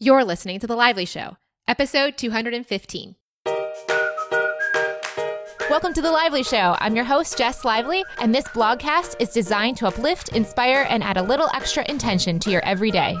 You're listening to The Lively Show, episode 215. Welcome to The Lively Show. I'm your host, Jess Lively, and this blogcast is designed to uplift, inspire, and add a little extra intention to your everyday.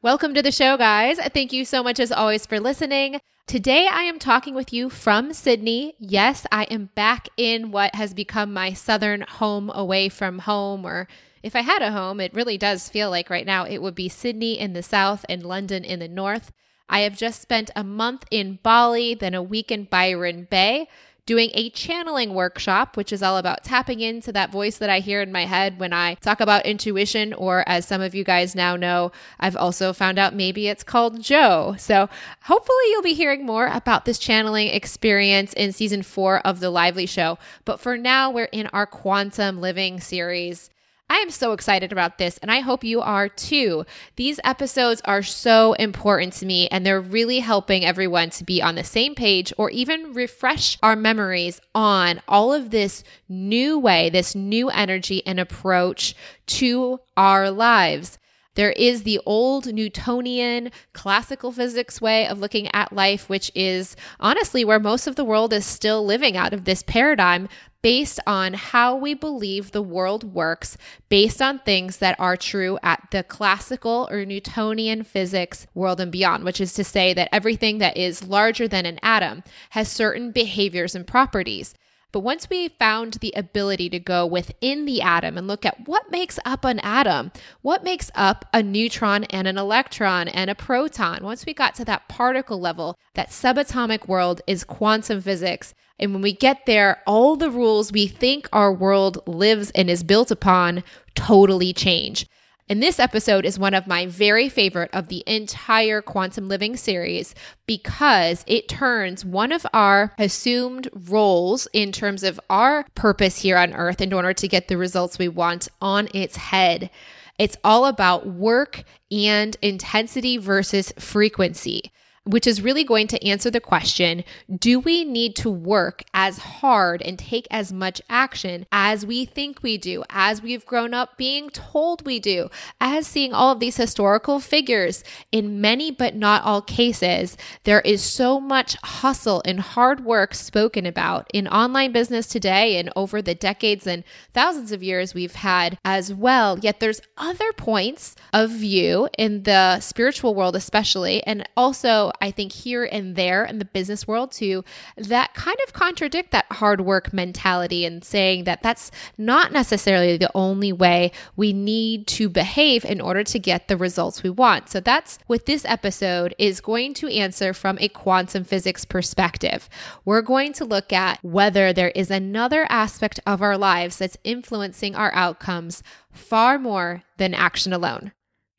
Welcome to the show, guys. Thank you so much, as always, for listening. Today, I am talking with you from Sydney. Yes, I am back in what has become my southern home away from home, or if I had a home, it really does feel like right now it would be Sydney in the south and London in the north. I have just spent a month in Bali, then a week in Byron Bay, doing a channeling workshop, which is all about tapping into that voice that I hear in my head when I talk about intuition, or as some of you guys now know, I've also found out maybe it's called Joe. So hopefully you'll be hearing more about this channeling experience in season 4 of The Lively Show. But for now, we're in our Quantum Living series. I am so excited about this, and I hope you are too. These episodes are so important to me, and they're really helping everyone to be on the same page or even refresh our memories on all of this new way, this new energy and approach to our lives. There is the old Newtonian classical physics way of looking at life, which is honestly where most of the world is still living out of this paradigm based on how we believe the world works, based on things that are true at the classical or Newtonian physics world and beyond, which is to say that everything that is larger than an atom has certain behaviors and properties. But once we found the ability to go within the atom and look at what makes up an atom, what makes up a neutron and an electron and a proton, once we got to that particle level, that subatomic world is quantum physics. And when we get there, all the rules we think our world lives and is built upon totally change. And this episode is one of my very favorite of the entire Quantum Living series because it turns one of our assumed roles in terms of our purpose here on Earth in order to get the results we want on its head. It's all about work and intensity versus frequency, which is really going to answer the question, do we need to work as hard and take as much action as we think we do, as we've grown up being told we do, as seeing all of these historical figures? In many but not all cases, there is so much hustle and hard work spoken about in online business today and over the decades and thousands of years we've had as well. Yet there's other points of view in the spiritual world especially, and also I think here and there in the business world too, that kind of contradict that hard work mentality and saying that that's not necessarily the only way we need to behave in order to get the results we want. So that's what this episode is going to answer from a quantum physics perspective. We're going to look at whether there is another aspect of our lives that's influencing our outcomes far more than action alone.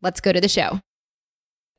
Let's go to the show.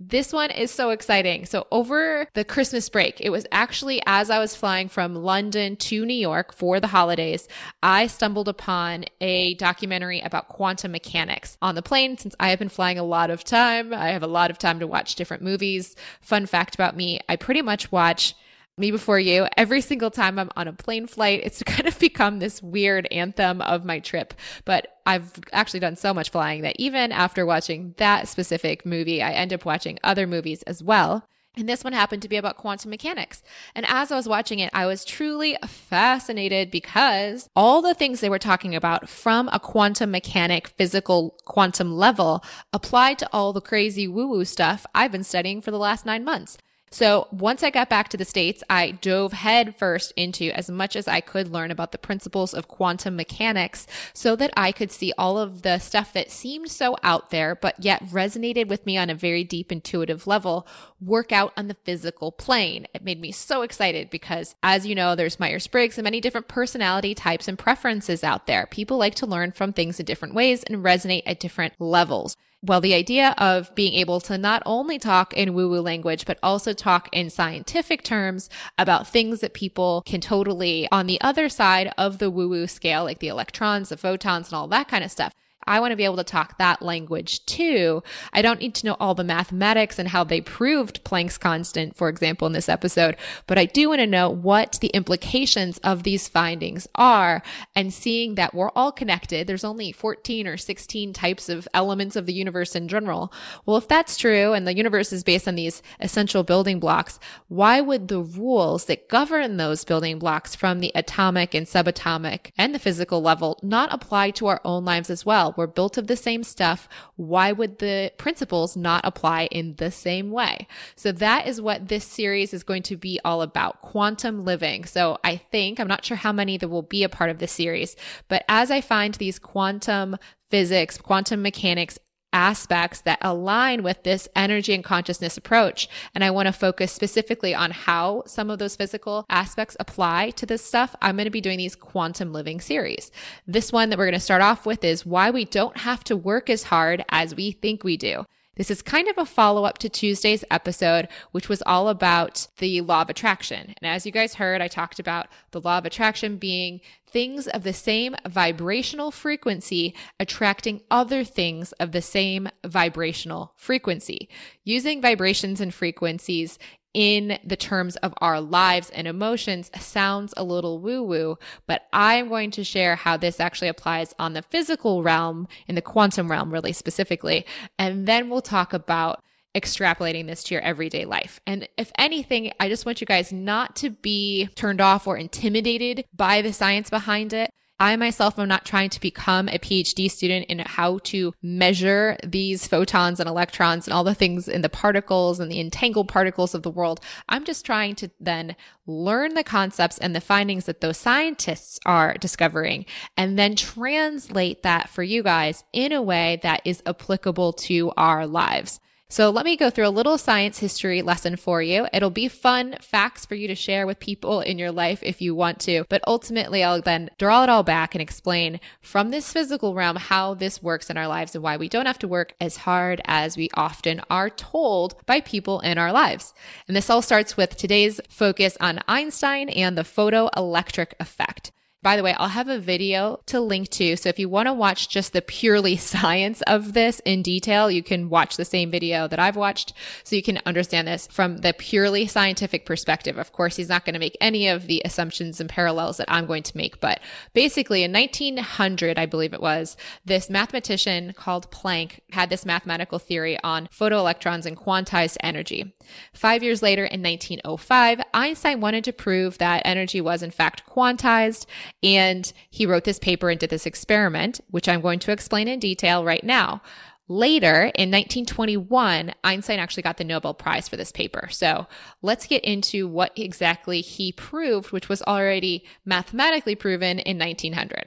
This one is so exciting. So over the Christmas break, it was actually as I was flying from London to New York for the holidays, I stumbled upon a documentary about quantum mechanics on the plane. Since I have been flying a lot of time, I have a lot of time to watch different movies. Fun fact about me, I pretty much watch Me Before You every single time I'm on a plane flight. It's kind of become this weird anthem of my trip, but I've actually done so much flying that even after watching that specific movie, I end up watching other movies as well. And this one happened to be about quantum mechanics. And as I was watching it, I was truly fascinated because all the things they were talking about from a quantum mechanic, physical quantum level applied to all the crazy woo-woo stuff I've been studying for the last 9 months. So once I got back to the States, I dove headfirst into as much as I could learn about the principles of quantum mechanics so that I could see all of the stuff that seemed so out there, but yet resonated with me on a very deep intuitive level, work out on the physical plane. It made me so excited because, as you know, there's Myers-Briggs and many different personality types and preferences out there. People like to learn from things in different ways and resonate at different levels. Well, the idea of being able to not only talk in woo-woo language, but also talk in scientific terms about things that people can totally on the other side of the woo-woo scale, like the electrons, the photons, and all that kind of stuff. I want to be able to talk that language too. I don't need to know all the mathematics and how they proved Planck's constant, for example, in this episode, but I do want to know what the implications of these findings are, and seeing that we're all connected. There's only 14 or 16 types of elements of the universe in general. Well, if that's true, and the universe is based on these essential building blocks, why would the rules that govern those building blocks from the atomic and subatomic and the physical level not apply to our own lives as well? We're built of the same stuff. Why would the principles not apply in the same way? So that is what this series is going to be all about, quantum living. So I think, I'm not sure how many there will be a part of this series, but as I find these quantum physics, quantum mechanics aspects that align with this energy and consciousness approach. And I want to focus specifically on how some of those physical aspects apply to this stuff. I'm going to be doing these quantum living series. This one that we're going to start off with is why we don't have to work as hard as we think we do. This is kind of a follow-up to Tuesday's episode, which was all about the law of attraction. And as you guys heard, I talked about the law of attraction being things of the same vibrational frequency attracting other things of the same vibrational frequency. Using vibrations and frequencies in the terms of our lives and emotions sounds a little woo-woo, but I'm going to share how this actually applies on the physical realm, in the quantum realm really specifically, and then we'll talk about extrapolating this to your everyday life. And if anything, I just want you guys not to be turned off or intimidated by the science behind it. I myself am not trying to become a PhD student in how to measure these photons and electrons and all the things in the particles and the entangled particles of the world. I'm just trying to then learn the concepts and the findings that those scientists are discovering and then translate that for you guys in a way that is applicable to our lives. So let me go through a little science history lesson for you. It'll be fun facts for you to share with people in your life if you want to, but ultimately I'll then draw it all back and explain from this physical realm how this works in our lives and why we don't have to work as hard as we often are told by people in our lives. And this all starts with today's focus on Einstein and the photoelectric effect. By the way, I'll have a video to link to. So if you want to watch just the purely science of this in detail, you can watch the same video that I've watched so you can understand this from the purely scientific perspective. Of course, he's not going to make any of the assumptions and parallels that I'm going to make. But basically in 1900, I believe it was, this mathematician called Planck had this mathematical theory on photoelectrons and quantized energy. 5 years later in 1905, Einstein wanted to prove that energy was in fact quantized. And he wrote this paper and did this experiment, which I'm going to explain in detail right now. Later, in 1921, Einstein actually got the Nobel Prize for this paper. So let's get into what exactly he proved, which was already mathematically proven in 1900.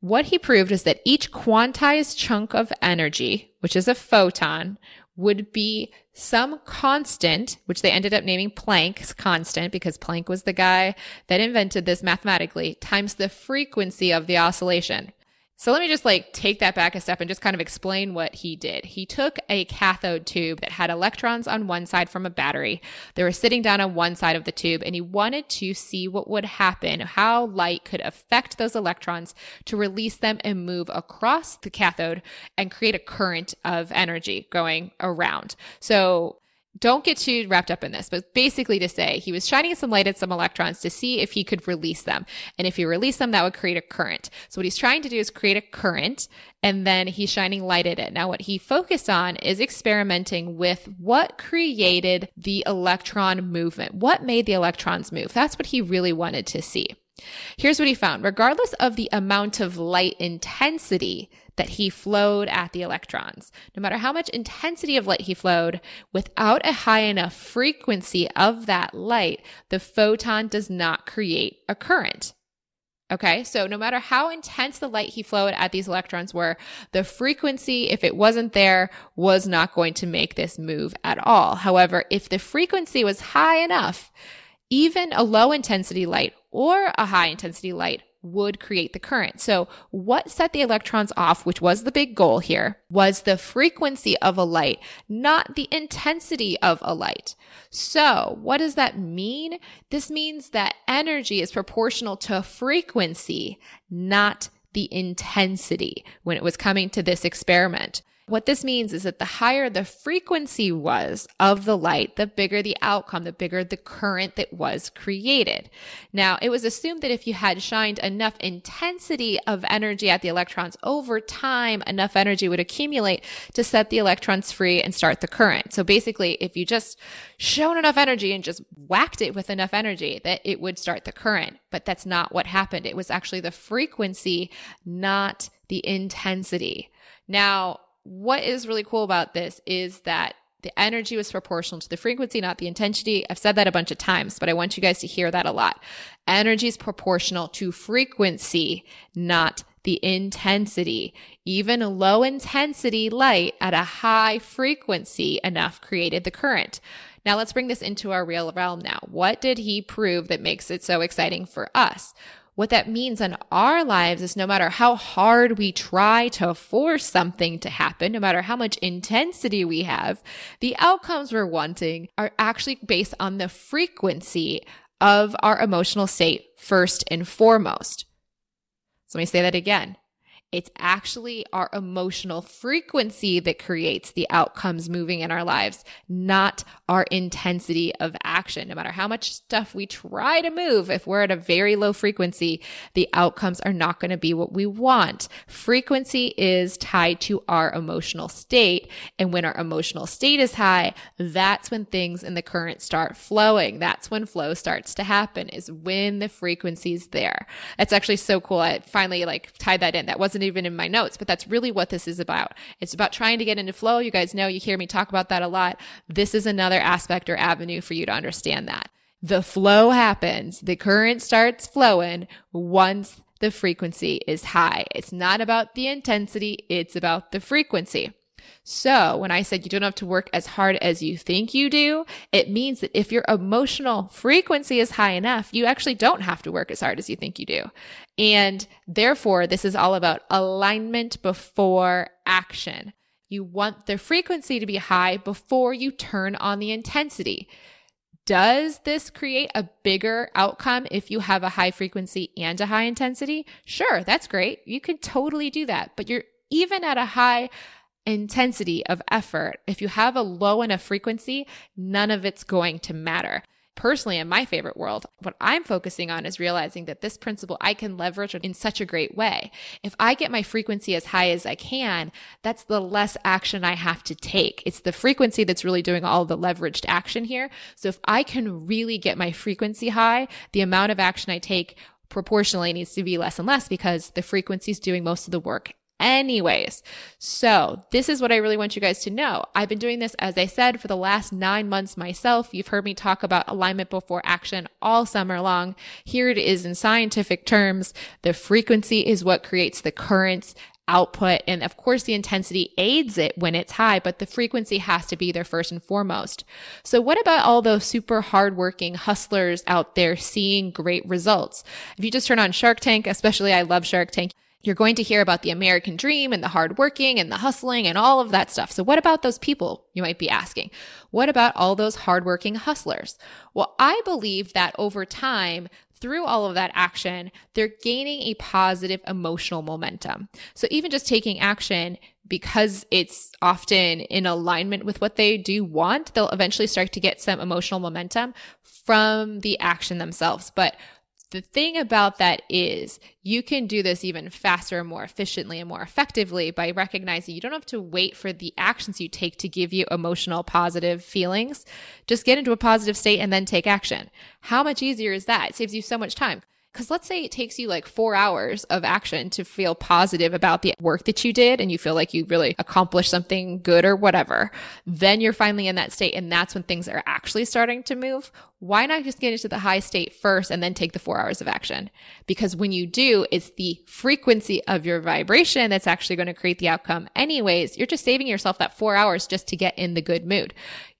What he proved is that each quantized chunk of energy, which is a photon, would be some constant, which they ended up naming Planck's constant because Planck was the guy that invented this mathematically, times the frequency of the oscillation. So let me just take that back a step and just kind of explain what he did. He took a cathode tube that had electrons on one side from a battery. They were sitting down on one side of the tube and he wanted to see what would happen, how light could affect those electrons to release them and move across the cathode and create a current of energy going around. So don't get too wrapped up in this, but basically to say he was shining some light at some electrons to see if he could release them. And if he released them, that would create a current. So what he's trying to do is create a current, and then he's shining light at it. Now, what he focused on is experimenting with what created the electron movement, what made the electrons move. That's what he really wanted to see. Here's what he found. Regardless of the amount of light intensity that he flowed at the electrons, no matter how much intensity of light he flowed, without a high enough frequency of that light, the photon does not create a current. Okay, so no matter how intense the light he flowed at these electrons were, the frequency, if it wasn't there, was not going to make this move at all. However, if the frequency was high enough, even a low intensity light or a high intensity light would create the current. So what set the electrons off, which was the big goal here, was the frequency of a light, not the intensity of a light. So what does that mean? This means that energy is proportional to frequency, not the intensity when it was coming to this experiment. What this means is that the higher the frequency was of the light, the bigger the outcome, the bigger the current that was created. Now, it was assumed that if you had shined enough intensity of energy at the electrons over time, enough energy would accumulate to set the electrons free and start the current. So basically, if you just shone enough energy and just whacked it with enough energy, that it would start the current. But that's not what happened. It was actually the frequency, not the intensity. Now, what is really cool about this is that the energy was proportional to the frequency, not the intensity. I've said that a bunch of times, but I want you guys to hear that a lot. Energy is proportional to frequency, not the intensity. Even low intensity light at a high frequency enough created the current. Now let's bring this into our real realm now. What did he prove that makes it so exciting for us? What that means in our lives is no matter how hard we try to force something to happen, no matter how much intensity we have, the outcomes we're wanting are actually based on the frequency of our emotional state first and foremost. So let me say that again. It's actually our emotional frequency that creates the outcomes moving in our lives, not our intensity of action. No matter how much stuff we try to move, if we're at a very low frequency, the outcomes are not going to be what we want. Frequency is tied to our emotional state. And when our emotional state is high, that's when things in the current start flowing. That's when flow starts to happen, is when the frequency's there. That's actually so cool. I finally tied that in. That wasn't even in my notes, but that's really what this is about. It's about trying to get into flow. You guys know, you hear me talk about that a lot. This is another aspect or avenue for you to understand that. The flow happens. The current starts flowing once the frequency is high. It's not about the intensity. It's about the frequency. So when I said you don't have to work as hard as you think you do, it means that if your emotional frequency is high enough, you actually don't have to work as hard as you think you do. And therefore, this is all about alignment before action. You want the frequency to be high before you turn on the intensity. Does this create a bigger outcome if you have a high frequency and a high intensity? Sure, that's great. You can totally do that. But you're even at a high intensity of effort, if you have a low enough frequency, none of it's going to matter. Personally, in my favorite world, what I'm focusing on is realizing that this principle I can leverage in such a great way. If I get my frequency as high as I can, that's the less action I have to take. It's the frequency that's really doing all the leveraged action here. So if I can really get my frequency high, the amount of action I take proportionally needs to be less and less because the frequency is doing most of the work anyways. So this is what I really want you guys to know. I've been doing this, as I said, for the last 9 months myself. You've heard me talk about alignment before action all summer long. Here it is in scientific terms. The frequency is what creates the current's output. And of course, the intensity aids it when it's high, but the frequency has to be there first and foremost. So what about all those super hardworking hustlers out there seeing great results? If you just turn on Shark Tank, especially, I love Shark Tank, you're going to hear about the American dream and the hard working and the hustling and all of that stuff. So what about those people, you might be asking? What about all those hardworking hustlers? Well, I believe that over time, through all of that action, they're gaining a positive emotional momentum. So even just taking action, because it's often in alignment with what they do want, they'll eventually start to get some emotional momentum from the action themselves. But the thing about that is you can do this even faster, more efficiently, and more effectively by recognizing you don't have to wait for the actions you take to give you emotional, positive feelings. Just get into a positive state and then take action. How much easier is that? It saves you so much time. Because let's say it takes you 4 hours of action to feel positive about the work that you did and you feel like you really accomplished something good or whatever. Then you're finally in that state and that's when things are actually starting to move. Why not just get into the high state first and then take the 4 hours of action? Because when you do, it's the frequency of your vibration that's actually going to create the outcome anyways. You're just saving yourself that 4 hours just to get in the good mood.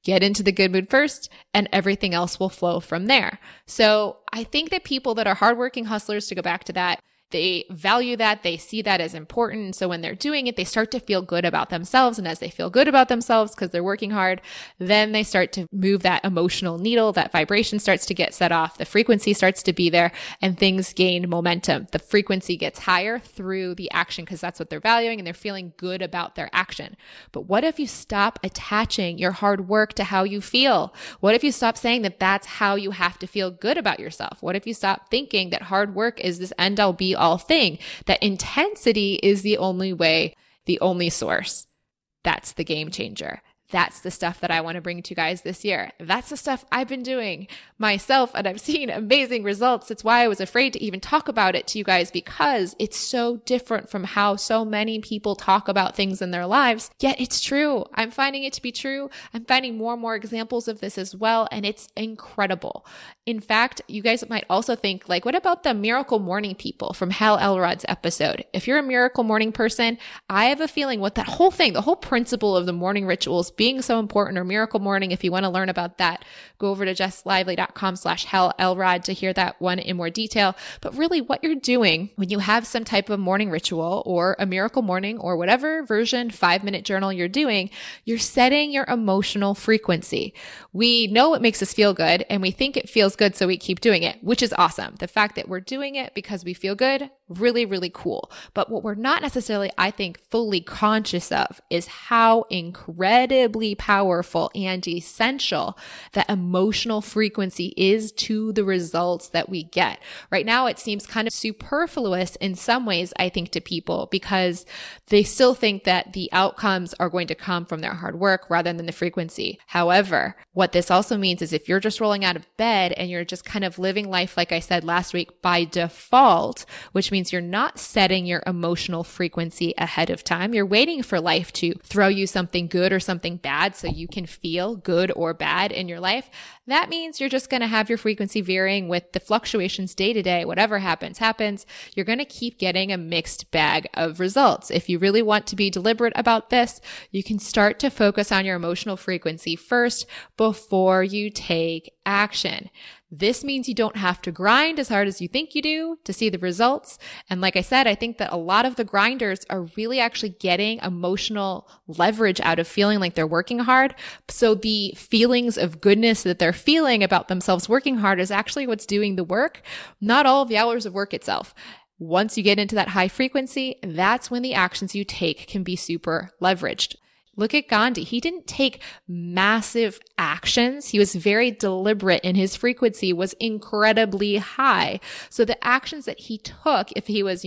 Get into the good mood first and everything else will flow from there. So I think that people that are hardworking hustlers, to go back to that, They value that. They see that as important. So when they're doing it, they start to feel good about themselves. And as they feel good about themselves because they're working hard, then they start to move that emotional needle. That vibration starts to get set off. The frequency starts to be there and things gain momentum. The frequency gets higher through the action because that's what they're valuing and they're feeling good about their action. But what if you stop attaching your hard work to how you feel? What if you stop saying that that's how you have to feel good about yourself? What if you stop thinking that hard work is this end all be all thing, that intensity is the only way, the only source? That's the game changer. That's the stuff that I want to bring to you guys this year. That's the stuff I've been doing myself and I've seen amazing results. It's why I was afraid to even talk about it to you guys, because it's so different from how so many people talk about things in their lives. Yet it's true. I'm finding it to be true. I'm finding more and more examples of this as well. And it's incredible. In fact, you guys might also think like, what about the Miracle Morning people from Hal Elrod's episode? If you're a Miracle Morning person, I have a feeling what that whole thing, the whole principle of the morning rituals being so important, or Miracle Morning, if you want to learn about that, go over to JessLively.com/HalElrod to hear that one in more detail. But really what you're doing when you have some type of morning ritual or a Miracle Morning or whatever version 5-minute journal you're doing, you're setting your emotional frequency. We know it makes us feel good and we think it feels good, so we keep doing it, which is awesome. The fact that we're doing it because we feel good, really, really cool. But what we're not necessarily, I think, fully conscious of is how incredibly powerful and essential that emotional frequency is to the results that we get. Right now, it seems kind of superfluous in some ways, I think, to people, because they still think that the outcomes are going to come from their hard work rather than the frequency. However, what this also means is if you're just rolling out of bed and you're just kind of living life, like I said last week, by default, which means you're not setting your emotional frequency ahead of time. You're waiting for life to throw you something good or something bad so you can feel good or bad in your life. That means you're just going to have your frequency varying with the fluctuations day to day. Whatever happens, happens. You're going to keep getting a mixed bag of results. If you really want to be deliberate about this, you can start to focus on your emotional frequency first before you take action. This means you don't have to grind as hard as you think you do to see the results. And like I said, I think that a lot of the grinders are really actually getting emotional leverage out of feeling like they're working hard. So the feelings of goodness that they're feeling about themselves working hard is actually what's doing the work, not all of the hours of work itself. Once you get into that high frequency, that's when the actions you take can be super leveraged. Look at Gandhi. He didn't take massive actions. He was very deliberate and his frequency was incredibly high. So the actions that he took, if he was,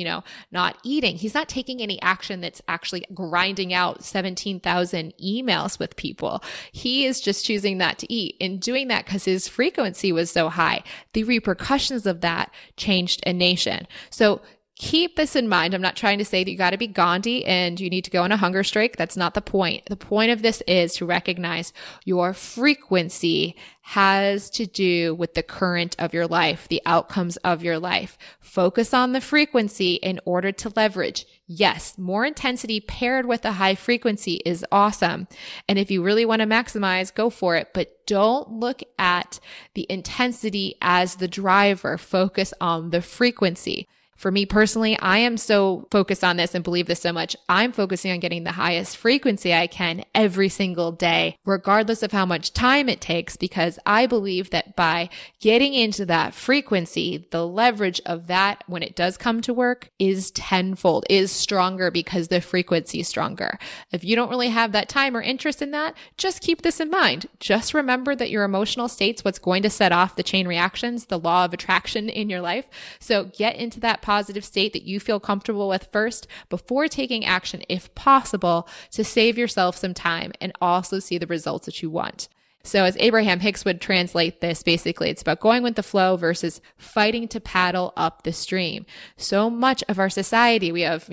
not eating, he's not taking any action that's actually grinding out 17,000 emails with people. He is just choosing not to eat and doing that because his frequency was so high. The repercussions of that changed a nation. So keep this in mind. I'm not trying to say that you got to be Gandhi and you need to go on a hunger strike. That's not the point. The point of this is to recognize your frequency has to do with the current of your life, the outcomes of your life. Focus on the frequency in order to leverage. Yes, more intensity paired with a high frequency is awesome. And if you really want to maximize, go for it. But don't look at the intensity as the driver. Focus on the frequency. For me personally, I am so focused on this and believe this so much. I'm focusing on getting the highest frequency I can every single day, regardless of how much time it takes, because I believe that by getting into that frequency, the leverage of that when it does come to work is tenfold, is stronger because the frequency is stronger. If you don't really have that time or interest in that, just keep this in mind. Just remember that your emotional state's what's going to set off the chain reactions, the law of attraction in your life. So get into that positive state that you feel comfortable with first before taking action, if possible, to save yourself some time and also see the results that you want. So as Abraham Hicks would translate this, basically, it's about going with the flow versus fighting to paddle up the stream. So much of our society, we have,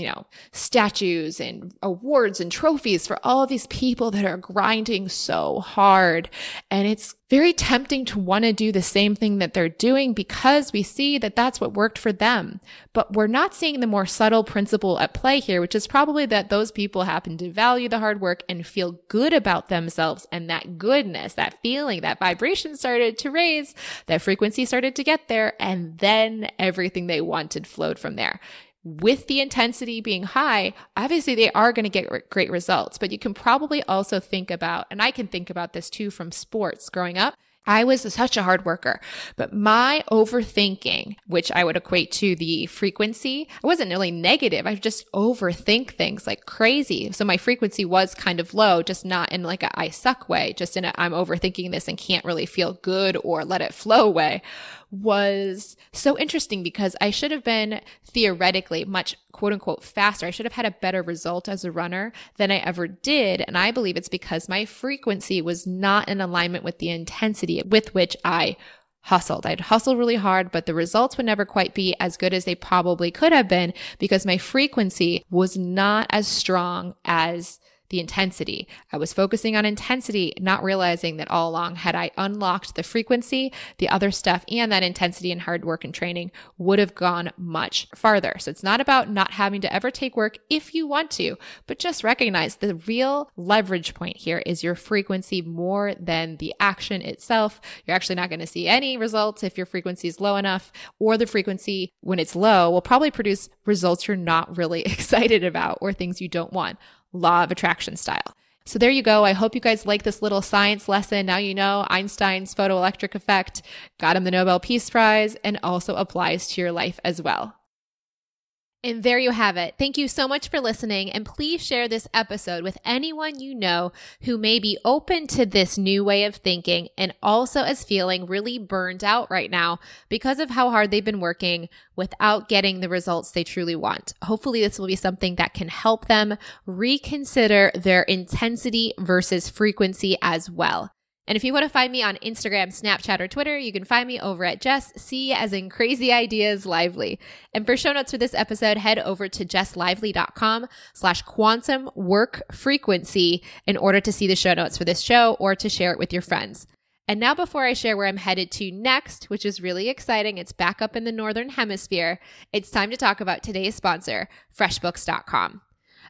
statues and awards and trophies for all of these people that are grinding so hard. And it's very tempting to want to do the same thing that they're doing because we see that that's what worked for them. But we're not seeing the more subtle principle at play here, which is probably that those people happen to value the hard work and feel good about themselves, and that goodness, that feeling, that vibration started to raise, that frequency started to get there, and then everything they wanted flowed from there. with the intensity being high, obviously they are going to get great results. But you can probably also think about, and I can think about this too from sports growing up, I was such a hard worker, but my overthinking, which I would equate to the frequency, I wasn't really negative. I just overthink things like crazy. So my frequency was kind of low, just not in like a I suck way, just in a I'm overthinking this and can't really feel good or let it flow way, was so interesting because I should have been theoretically much quote unquote faster. I should have had a better result as a runner than I ever did. And I believe it's because my frequency was not in alignment with the intensity with which I hustled. I'd hustle really hard, but the results would never quite be as good as they probably could have been because my frequency was not as strong as the intensity. I was focusing on intensity, not realizing that all along, had I unlocked the frequency, the other stuff and that intensity and hard work and training would have gone much farther. So it's not about not having to ever take work if you want to, but just recognize the real leverage point here is your frequency more than the action itself. You're actually not going to see any results if your frequency is low enough, or the frequency when it's low will probably produce results you're not really excited about or things you don't want. Law of attraction style. So there you go. I hope you guys like this little science lesson. Now you know Einstein's photoelectric effect got him the Nobel Peace Prize and also applies to your life as well. And there you have it. Thank you so much for listening. And please share this episode with anyone you know who may be open to this new way of thinking and also is feeling really burned out right now because of how hard they've been working without getting the results they truly want. Hopefully this will be something that can help them reconsider their intensity versus frequency as well. And if you want to find me on Instagram, Snapchat, or Twitter, you can find me over at Jess, C as in Crazy Ideas Lively. And for show notes for this episode, head over to jesslively.com/quantum-work-frequency in order to see the show notes for this show or to share it with your friends. And now before I share where I'm headed to next, which is really exciting, it's back up in the Northern Hemisphere, it's time to talk about today's sponsor, FreshBooks.com.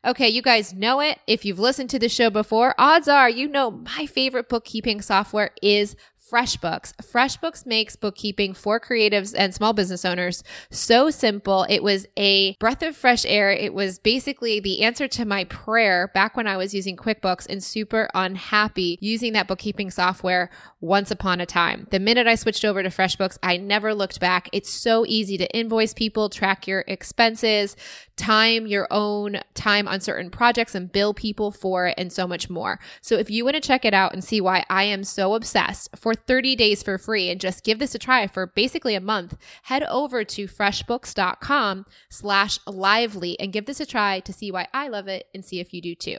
Okay, you guys know it. If you've listened to the show before, odds are you know my favorite bookkeeping software is FreshBooks. FreshBooks makes bookkeeping for creatives and small business owners so simple. It was a breath of fresh air. It was basically the answer to my prayer back when I was using QuickBooks and super unhappy using that bookkeeping software once upon a time. The minute I switched over to FreshBooks, I never looked back. It's so easy to invoice people, track your expenses, time your own time on certain projects and bill people for it and so much more. So if you want to check it out and see why I am so obsessed, for 30 days for free and just give this a try for basically a month, head over to freshbooks.com/lively and give this a try to see why I love it and see if you do too.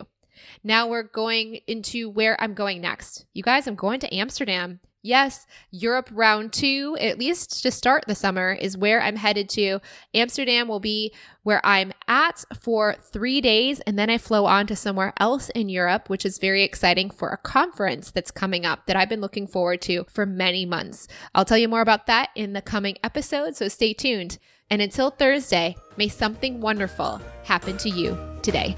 Now we're going into where I'm going next. You guys, I'm going to Amsterdam. Yes, Europe round 2, at least to start the summer, is where I'm headed to. Amsterdam will be where I'm at for 3 days, and then I flow on to somewhere else in Europe, which is very exciting for a conference that's coming up that I've been looking forward to for many months. I'll tell you more about that in the coming episode, so stay tuned. And until Thursday, may something wonderful happen to you today.